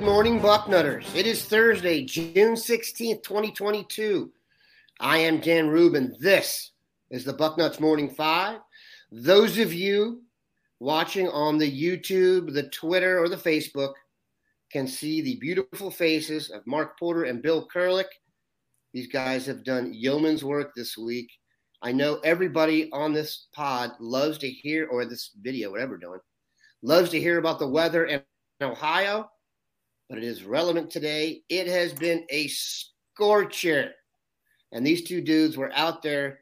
Morning, Bucknutters. It is Thursday, June 16th, 2022. I am Dan Rubin. This is the Bucknuts Morning 5. Those of you watching on the YouTube, the Twitter, or the Facebook can see the beautiful faces of Mark Porter and Bill Kerlick. These guys have done yeoman's work this week. I know everybody on this pod loves to hear, or this video, whatever we're doing, loves to hear about the weather in Ohio. But it is relevant today. It has been a scorcher. And these two dudes were out there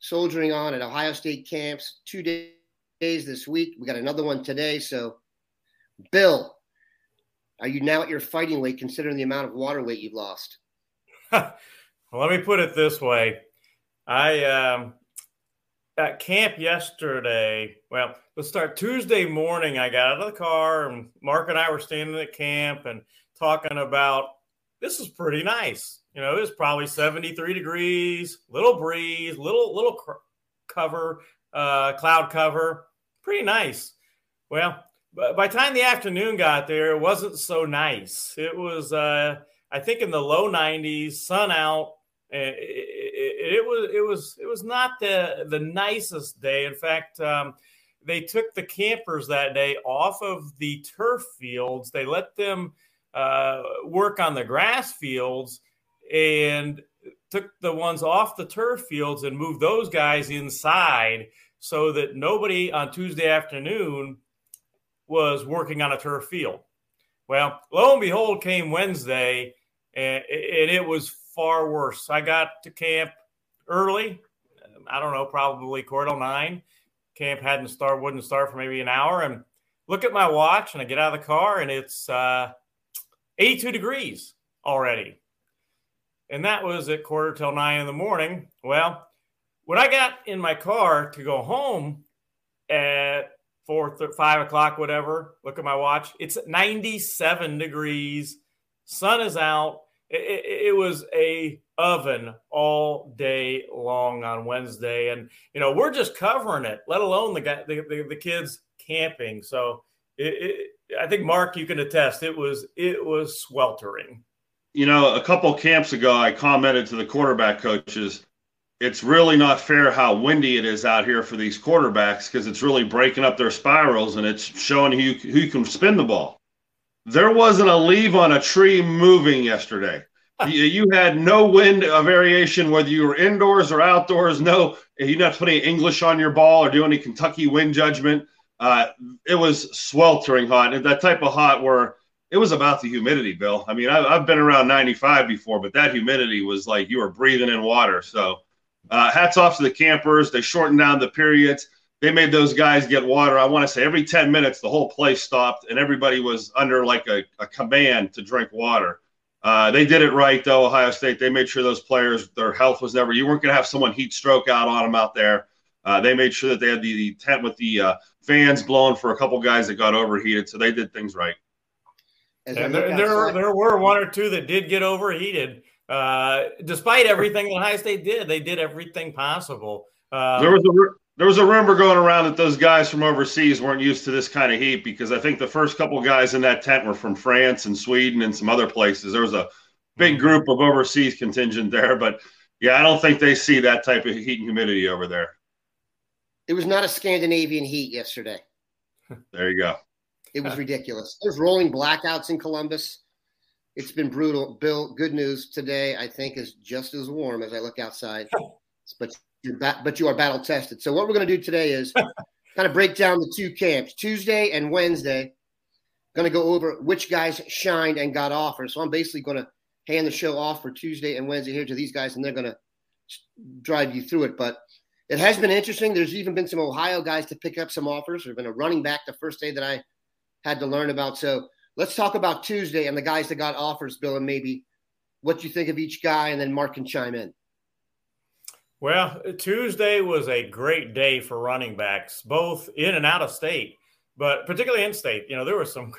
soldiering on at Ohio State camps 2 days this week. We got another one today. So, Bill, are you now at your fighting weight considering the amount of water weight you've lost? Well, let me put it this way. At camp yesterday, well, let's start Tuesday morning. I got out of the car, and Mark and I were standing at camp and talking about this is pretty nice. You know, it was probably 73 degrees, little breeze, little cover, cloud cover, pretty nice. Well, by the time the afternoon got there, it wasn't so nice. It was, I think, in the low 90s, sun out, and it was not the nicest day. In fact, they took the campers that day off of the turf fields. They let them work on the grass fields and took the ones off the turf fields and moved those guys inside so that nobody on Tuesday afternoon was working on a turf field. Well, lo and behold, came Wednesday, and it was far worse. I got to camp early. I don't know, probably 9:15. Camp wouldn't start for maybe an hour, and look at my watch, and I get out of the car, and it's 82 degrees already. And that was at 9:15 in the morning. Well, when I got in my car to go home at 5 o'clock, whatever, look at my watch, it's 97 degrees. Sun is out. It was a oven all day long on Wednesday. And, you know, we're just covering it, let alone the kids camping. So I think, Mark, you can attest, it was sweltering. You know, a couple camps ago, I commented to the quarterback coaches, it's really not fair how windy it is out here for these quarterbacks because it's really breaking up their spirals and it's showing who can spin the ball. There wasn't a leaf on a tree moving yesterday. You had no wind variation, whether you were indoors or outdoors. No, you're not putting English on your ball or doing any Kentucky wind judgment. It was sweltering hot. And that type of hot where it was about the humidity, Bill. I mean, I've been around 95 before, but that humidity was like you were breathing in water. So hats off to the campers. They shortened down the periods. They made those guys get water. I want to say every 10 minutes, the whole place stopped, and everybody was under like a command to drink water. They did it right, though, Ohio State. They made sure those players, their health was never – you weren't going to have someone heat stroke out on them out there. They made sure that they had the tent with the fans blowing for a couple guys that got overheated, so they did things right. And there were one or two that did get overheated. Despite everything that Ohio State did, they did everything possible. There was a rumor going around that those guys from overseas weren't used to this kind of heat because I think the first couple guys in that tent were from France and Sweden and some other places. There was a big group of overseas contingent there. But, yeah, I don't think they see that type of heat and humidity over there. It was not a Scandinavian heat yesterday. There you go. It was ridiculous. There's rolling blackouts in Columbus. It's been brutal. Bill, good news today, I think, is just as warm as I look outside. But you are battle-tested. So what we're going to do today is kind of break down the two camps, Tuesday and Wednesday. Going to go over which guys shined and got offers. So I'm basically going to hand the show off for Tuesday and Wednesday here to these guys, and they're going to drive you through it. But it has been interesting. There's even been some Ohio guys to pick up some offers. There's been a running back the first day that I had to learn about. So let's talk about Tuesday and the guys that got offers, Bill, and maybe what you think of each guy, and then Mark can chime in. Well, Tuesday was a great day for running backs, both in and out of state, but particularly in state. You know, there were some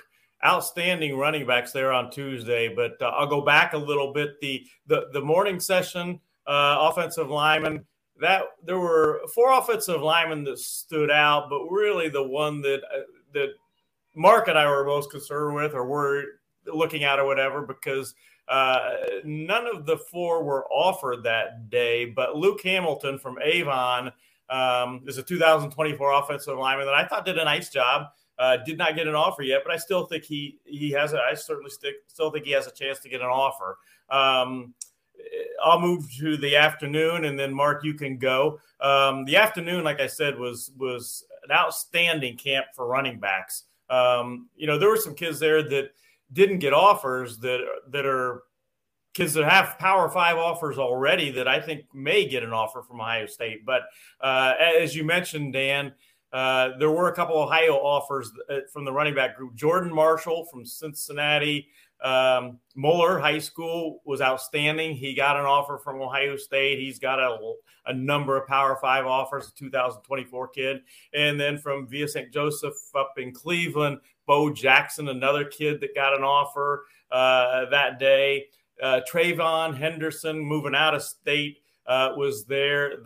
outstanding running backs there on Tuesday, but I'll go back a little bit. The morning session, offensive linemen, that there were four offensive linemen that stood out, but really the one that Mark and I were most concerned with or were looking at or whatever, because none of the four were offered that day. But Luke Hamilton from Avon is a 2024 offensive lineman that I thought did a nice job. Did not get an offer yet, but I still think he has it. I certainly still think he has a chance to get an offer. I'll move to the afternoon, and then Mark, you can go. The afternoon, like I said, was an outstanding camp for running backs. You know, there were some kids there that didn't get offers that are kids that have Power 5 offers already that I think may get an offer from Ohio State. But as you mentioned, Dan, there were a couple Ohio offers from the running back group. Jordan Marshall from Cincinnati, Moeller High School, was outstanding. He got an offer from Ohio State. He's got a number of Power 5 offers, a 2024 kid. And then from Via St. Joseph up in Cleveland, Bo Jackson, another kid that got an offer that day. TreVeyon Henderson, moving out of state, was there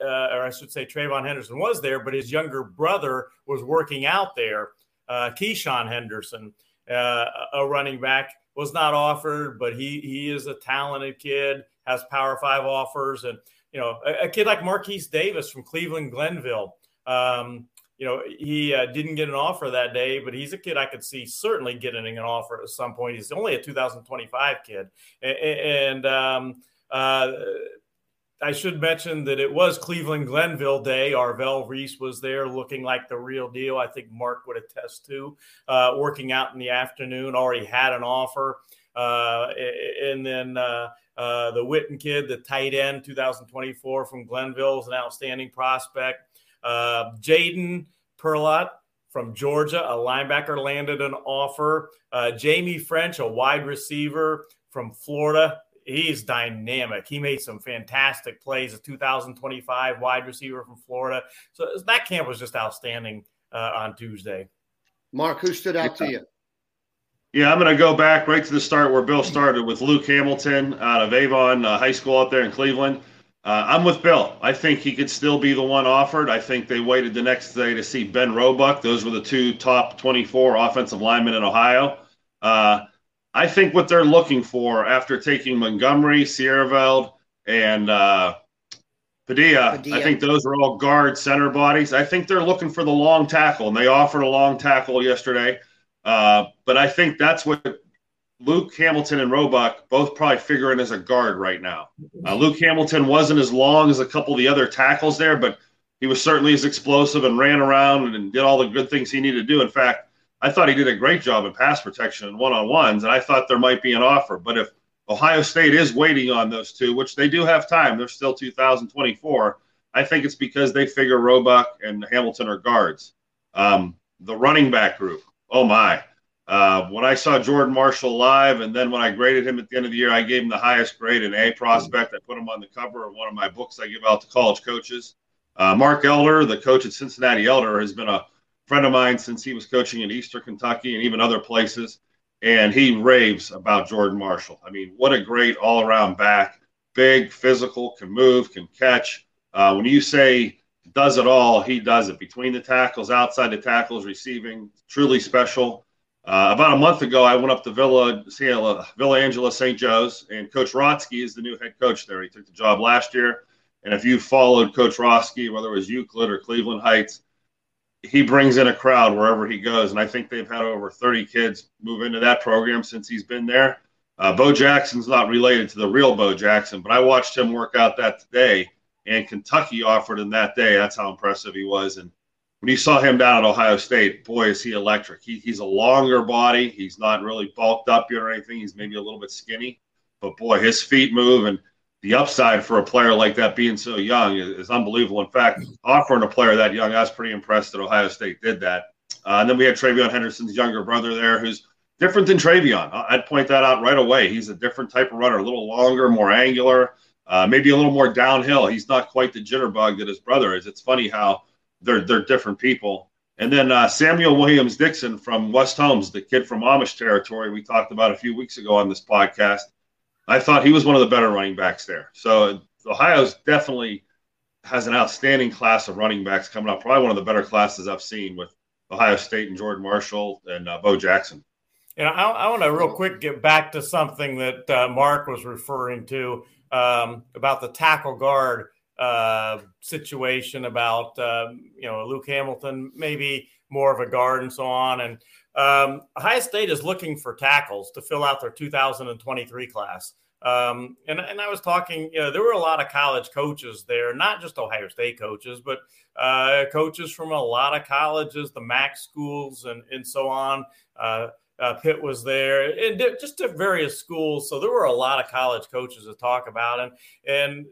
TreVeyon Henderson was there, but his younger brother was working out there. Keyshawn Henderson, a running back, was not offered, but he is a talented kid, has Power 5 offers. And, you know, a kid like Marquise Davis from Cleveland Glenville, you know, he didn't get an offer that day, but he's a kid I could see certainly getting an offer at some point. He's only a 2025 kid. And I should mention that it was Cleveland Glenville Day. Arvell Reese was there looking like the real deal. I think Mark would attest to working out in the afternoon, already had an offer. And then the Witten kid, the tight end, 2024 from Glenville, is an outstanding prospect. Jaden Perlott from Georgia, a linebacker, landed an offer. Jamie French, a wide receiver from Florida. He's dynamic. He made some fantastic plays, a 2025 wide receiver from Florida. So that camp was just outstanding on Tuesday. Mark, who stood out to you? Yeah, I'm going to go back right to the start where Bill started with Luke Hamilton out of Avon High School up there in Cleveland. I'm with Bill. I think he could still be the one offered. I think they waited the next day to see Ben Roebuck. Those were the two top 24 offensive linemen in Ohio. I think what they're looking for after taking Montgomery, Sierraveld, and Padilla, I think those are all guard center bodies. I think they're looking for the long tackle, and they offered a long tackle yesterday. But I think that's what Luke Hamilton and Roebuck both probably figure in as a guard right now. Luke Hamilton wasn't as long as a couple of the other tackles there, but he was certainly as explosive and ran around and did all the good things he needed to do. In fact, I thought he did a great job in pass protection and one-on-ones, and I thought there might be an offer. But if Ohio State is waiting on those two, which they do have time, they're still 2024, I think it's because they figure Roebuck and Hamilton are guards. The running back group, oh my. When I saw Jordan Marshall live, and then when I graded him at the end of the year, I gave him the highest grade, an A prospect. I put him on the cover of one of my books I give out to college coaches. Mark Elder, the coach at Cincinnati Elder, has been a friend of mine since he was coaching in Eastern Kentucky and even other places, and he raves about Jordan Marshall. I mean, what a great all-around back, big, physical, can move, can catch. When you say does it all, he does it. Between the tackles, outside the tackles, receiving, truly special. About a month ago, I went up to Villa Angela St. Joe's, and Coach Rotsky is the new head coach there. He took the job last year, and if you followed Coach Rotsky, whether it was Euclid or Cleveland Heights, he brings in a crowd wherever he goes, and I think they've had over 30 kids move into that program since he's been there. Bo Jackson's not related to the real Bo Jackson, but I watched him work out that today, and Kentucky offered him that day. That's how impressive he was. And when you saw him down at Ohio State, boy, is he electric. He's a longer body. He's not really bulked up yet or anything. He's maybe a little bit skinny. But, boy, his feet move, and the upside for a player like that being so young is unbelievable. In fact, offering a player that young, I was pretty impressed that Ohio State did that. And then we had TreVeyon Henderson's younger brother there, who's different than TreVeyon. I'd point that out right away. He's a different type of runner, a little longer, more angular, maybe a little more downhill. He's not quite the jitterbug that his brother is. It's funny how they're different people. And then Samuel Williams Dixon from West Holmes, the kid from Amish territory we talked about a few weeks ago on this podcast. I thought he was one of the better running backs there. So Ohio's definitely has an outstanding class of running backs coming up, probably one of the better classes I've seen with Ohio State and Jordan Marshall and Bo Jackson. And I want to real quick get back to something that Mark was referring to about the tackle guard situation about, Luke Hamilton, maybe more of a guard and so on. And Ohio State is looking for tackles to fill out their 2023 class. And I was talking, there were a lot of college coaches there, not just Ohio State coaches, but coaches from a lot of colleges, the MAC schools and so on. Pitt was there, and just at various schools. So there were a lot of college coaches to talk about. And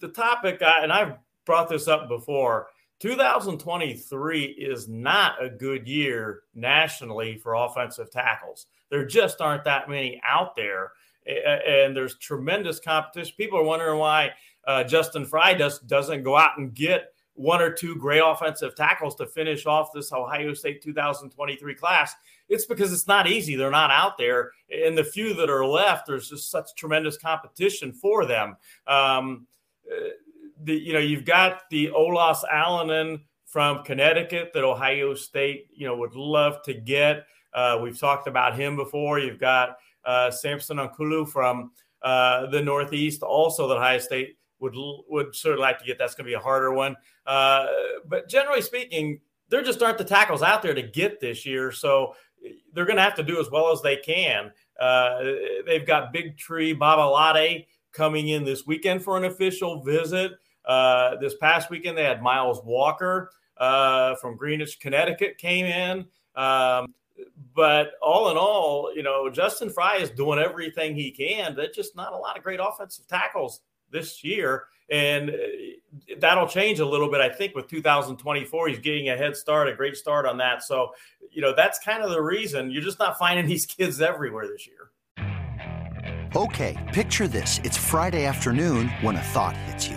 the topic, and I've brought this up before, 2023 is not a good year nationally for offensive tackles. There just aren't that many out there, and there's tremendous competition. People are wondering why Justin Fry doesn't go out and get one or two great offensive tackles to finish off this Ohio State 2023 class. It's because it's not easy. They're not out there. And the few that are left, there's just such tremendous competition for them. You've got the Olas Allen from Connecticut that Ohio State, would love to get. We've talked about him before. You've got Sampson Onkulu from the Northeast, also that Ohio State would certainly like to get. That's going to be a harder one. But generally speaking, there just aren't the tackles out there to get this year. So they're going to have to do as well as they can. They've got Big Tree Babalade coming in this weekend for an official visit. This past weekend, they had Miles Walker from Greenwich, Connecticut came in. But all in all, Justin Fry is doing everything he can. There's just not a lot of great offensive tackles this year. And that'll change a little bit, I think, with 2024. He's getting a great start on that. So, that's kind of the reason. You're just not finding these kids everywhere this year. Okay, picture this. It's Friday afternoon when a thought hits you.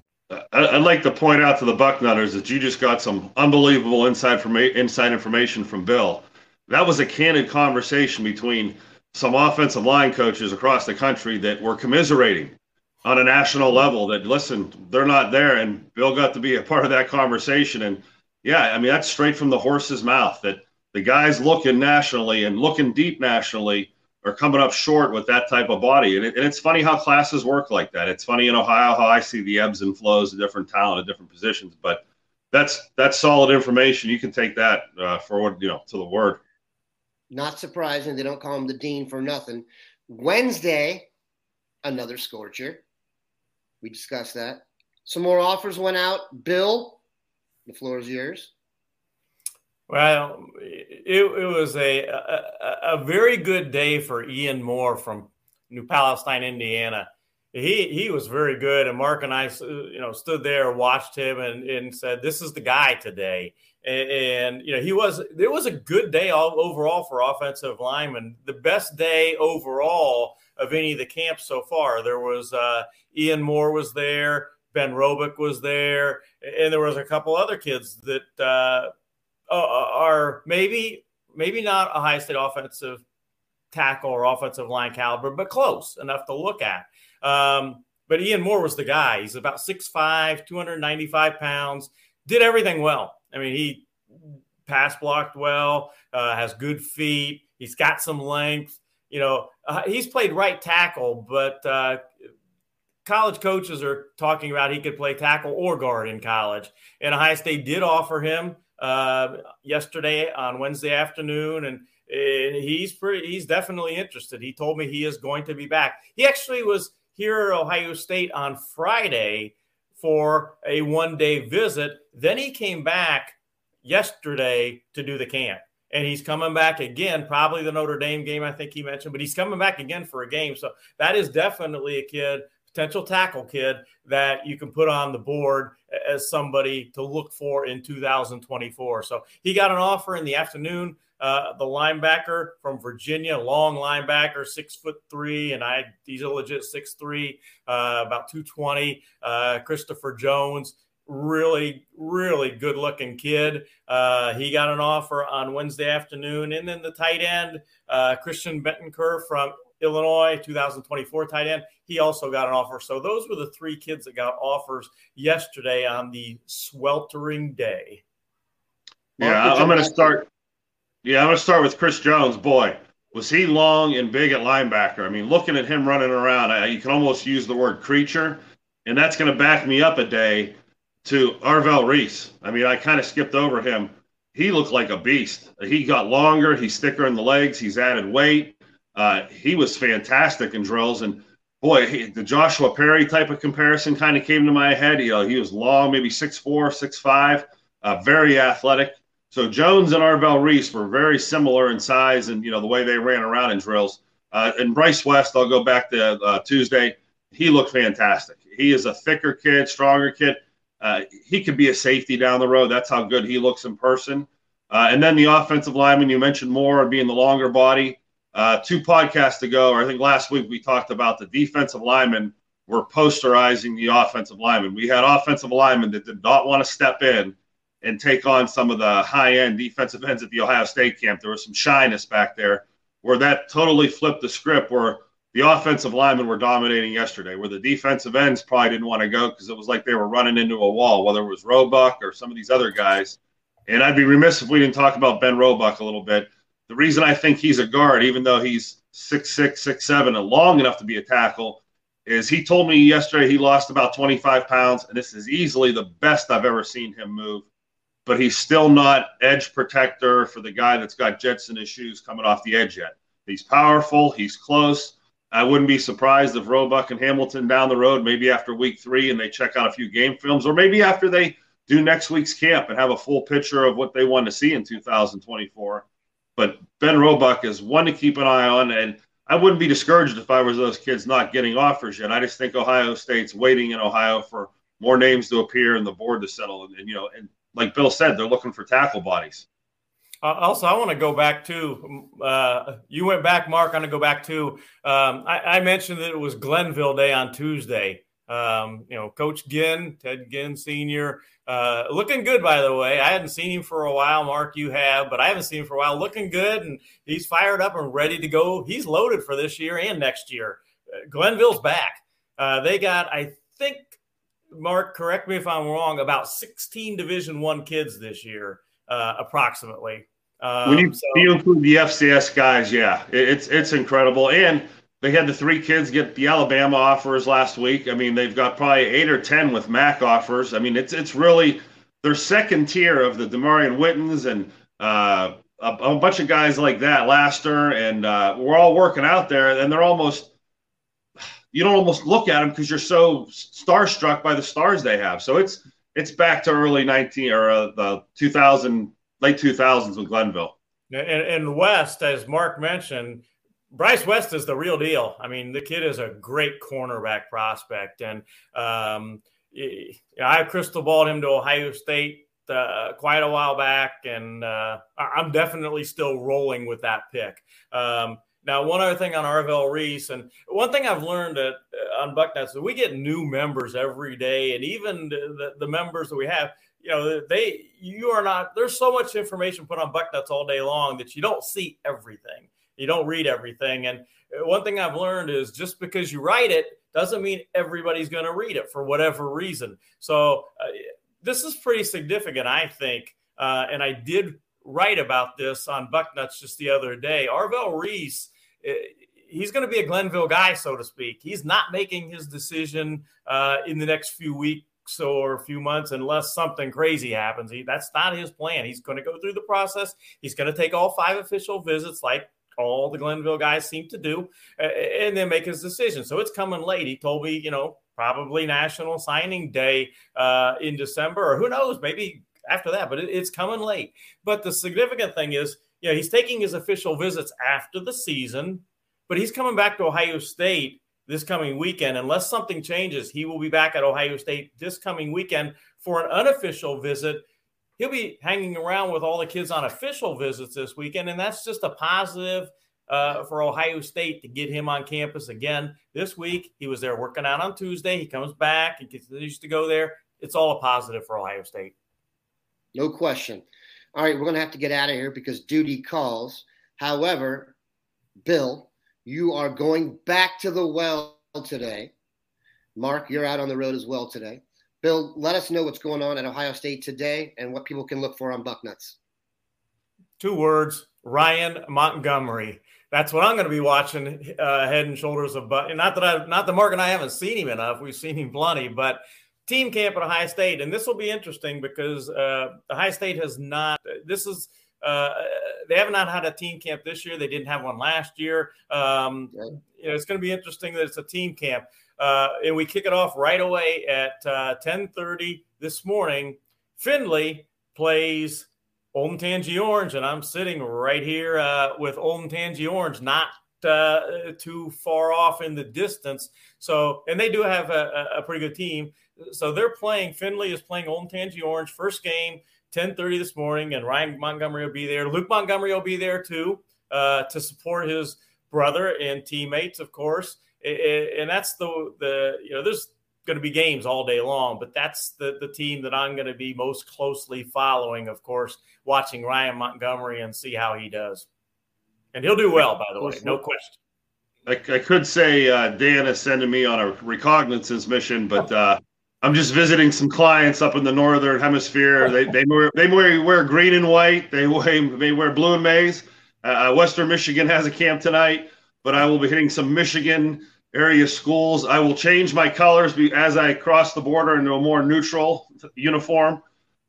I'd like to point out to the Bucknutters that you just got some unbelievable inside information from Bill. That was a candid conversation between some offensive line coaches across the country that were commiserating on a national level that, listen, they're not there, and Bill got to be a part of that conversation. And, yeah, I mean, that's straight from the horse's mouth, that the guys looking nationally and looking deep nationally are coming up short with that type of body. And it's funny how classes work like that. It's funny in Ohio how I see the ebbs and flows of different talent at different positions. But that's solid information. You can take that forward, to the word. Not surprising. They don't call him the dean for nothing. Wednesday, another scorcher. We discussed that. Some more offers went out. Bill, the floor is yours. Well, it was a very good day for Ian Moore from New Palestine, Indiana. He was very good, and Mark and I, stood there, watched him, and said, "This is the guy today." And there was a good day overall for offensive linemen. The best day overall of any of the camps so far. There was Ian Moore was there, Ben Roebuck was there, and there was a couple other kids that. Are maybe not Ohio State offensive tackle or offensive line caliber, but close enough to look at. But Ian Moore was the guy. He's about 6'5", 295 pounds, did everything well. I mean, he pass blocked well, has good feet. He's got some length. You know, he's played right tackle, but college coaches are talking about he could play tackle or guard in college. And Ohio State did offer him yesterday on Wednesday afternoon, and he's definitely interested. He told me he is going to be back. He actually was here at Ohio State on Friday for a one-day visit. Then he came back yesterday to do the camp. And he's coming back again, probably the Notre Dame game, I think he mentioned, but he's coming back again for a game. So that is definitely a kid, potential tackle kid, that you can put on the board as somebody to look for in 2024. So he got an offer in the afternoon. The linebacker from Virginia, long linebacker, 6'3", and he's a legit 6'3", about 220, Christopher Jones. Really, really good-looking kid. He got an offer on Wednesday afternoon. And then the tight end, Christian Bettenker from Illinois, 2024 tight end, he also got an offer. So those were the three kids that got offers yesterday on the sweltering day. Yeah, I'm going to start. Yeah, I'm going to start with Chris Jones. Boy, was he long and big at linebacker. I mean, looking at him running around, you can almost use the word creature, and that's going to back me up a day to Arvell Reese. I mean, I kind of skipped over him. He looked like a beast. He got longer. He's thicker in the legs. He's added weight. He was fantastic in drills. And, boy, the Joshua Perry type of comparison kind of came to my head. He was long, maybe 6'4", 6'5", very athletic. So Jones and Arvell Reese were very similar in size and, the way they ran around in drills. And Bryce West, I'll go back to Tuesday. He looked fantastic. He is a thicker kid, stronger kid. He could be a safety down the road. That's how good he looks in person. And then the offensive lineman, you mentioned Moore being the longer body. Two podcasts ago, or I think last week, we talked about the defensive linemen were posterizing the offensive linemen. We had offensive linemen that did not want to step in and take on some of the high-end defensive ends at the Ohio State camp. There was some shyness back there where that totally flipped the script where the offensive linemen were dominating yesterday, where the defensive ends probably didn't want to go because it was like they were running into a wall, whether it was Roebuck or some of these other guys. And I'd be remiss if we didn't talk about Ben Roebuck a little bit. The reason I think he's a guard, even though he's 6'6", 6'7", and long enough to be a tackle, is he told me yesterday he lost about 25 pounds, and this is easily the best I've ever seen him move. But he's still not edge protector for the guy that's got jets in his shoes coming off the edge yet. He's powerful. He's close. I wouldn't be surprised if Roebuck and Hamilton down the road, maybe after week 3 and they check out a few game films, or maybe after they do next week's camp and have a full picture of what they want to see in 2024. But Ben Roebuck is one to keep an eye on, and I wouldn't be discouraged if I was those kids not getting offers yet. I just think Ohio State's waiting in Ohio for more names to appear and the board to settle. And, and like Bill said, they're looking for tackle bodies. Also, I want to go back to you went back, Mark. I'm going to go back to I mentioned that it was Glenville Day on Tuesday. Coach Ginn, Ted Ginn Sr., looking good, by the way. I hadn't seen him for a while. Mark, you have, but I haven't seen him for a while. Looking good, and he's fired up and ready to go. He's loaded for this year and next year. Glenville's back. They got, I think, Mark, correct me if I'm wrong, about 16 Division I kids this year, approximately. When you include the FCS guys, yeah, it's incredible. And they had the three kids get the Alabama offers last week. I mean, they've got probably 8 or 10 with MAC offers. I mean, it's really their second tier of the Demaryius Wintons and a bunch of guys like that, Laster, and we're all working out there, and they're almost – you don't almost look at them because you're so starstruck by the stars they have. So it's back to early 19 or the 2000 late 2000s with Glenville. And West, as Mark mentioned, Bryce West is the real deal. I mean, the kid is a great cornerback prospect, and I crystal balled him to Ohio State quite a while back, and I'm definitely still rolling with that pick. Now, one other thing on Arvell Reese, and one thing I've learned on Bucknuts, we get new members every day, and even the members that we have, there's so much information put on Bucknuts all day long that you don't see everything. You don't read everything. And one thing I've learned is just because you write it doesn't mean everybody's going to read it for whatever reason. So this is pretty significant, I think. And I did write about this on Bucknuts just the other day. Arvell Reese, he's going to be a Glenville guy, so to speak. He's not making his decision in the next few weeks or a few months unless something crazy happens. That's not his plan. He's going to go through the process. He's going to take all 5 official visits like all the Glenville guys seem to do and then make his decision. So it's coming late. He told me, probably National Signing Day in December, or who knows, maybe after that, but it's coming late. But the significant thing is, he's taking his official visits after the season, but he's coming back to Ohio State this coming weekend. Unless something changes, he will be back at Ohio State this coming weekend for an unofficial visit. He'll be hanging around with all the kids on official visits this weekend, and that's just a positive for Ohio State to get him on campus again this week. He was there working out on Tuesday. He comes back and continues to go there. It's all a positive for Ohio State. No question. All right, we're going to have to get out of here because duty calls. However, Bill, you are going back to the well today. Mark, you're out on the road as well today. Bill, let us know what's going on at Ohio State today and what people can look for on Bucknuts. 2 words, Ryan Montgomery. That's what I'm going to be watching head and shoulders of Buck. And not that Mark and I haven't seen him enough. We've seen him plenty, but team camp at Ohio State. And this will be interesting because Ohio State has not – this is – they have not had a team camp this year. They didn't have one last year. It's going to be interesting that it's a team camp. And we kick it off right away at 10:30 this morning. Finley plays Olentangy Orange, and I'm sitting right here with Olentangy Orange, not too far off in the distance. So, and they do have a pretty good team. So they're playing. Finley is playing Olentangy Orange. First game. 10:30 this morning, and Ryan Montgomery will be there. Luke Montgomery will be there, too, to support his brother and teammates, of course. And that's the there's going to be games all day long, but that's the team that I'm going to be most closely following, of course, watching Ryan Montgomery and see how he does. And he'll do well, by the way, no question. I could say Dan is sending me on a reconnaissance mission, but I'm just visiting some clients up in the northern hemisphere. They wear green and white. They wear blue and maize. Western Michigan has a camp tonight, but I will be hitting some Michigan area schools. I will change my colors as I cross the border into a more neutral uniform.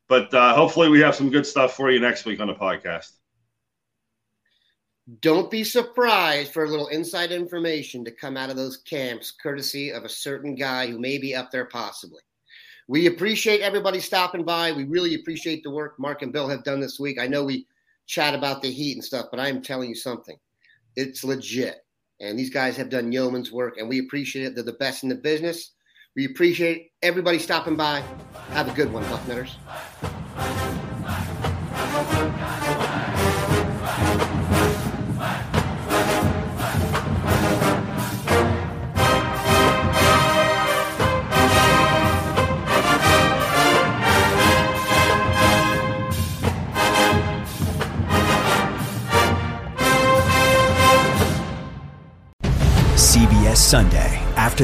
But hopefully we have some good stuff for you next week on the podcast. Don't be surprised for a little inside information to come out of those camps, courtesy of a certain guy who may be up there possibly. We appreciate everybody stopping by. We really appreciate the work Mark and Bill have done this week. I know we chat about the heat and stuff, but I'm telling you something. It's legit. And these guys have done yeoman's work, and we appreciate it. They're the best in the business. We appreciate everybody stopping by. Have a good one, Bucknutters. Sunday after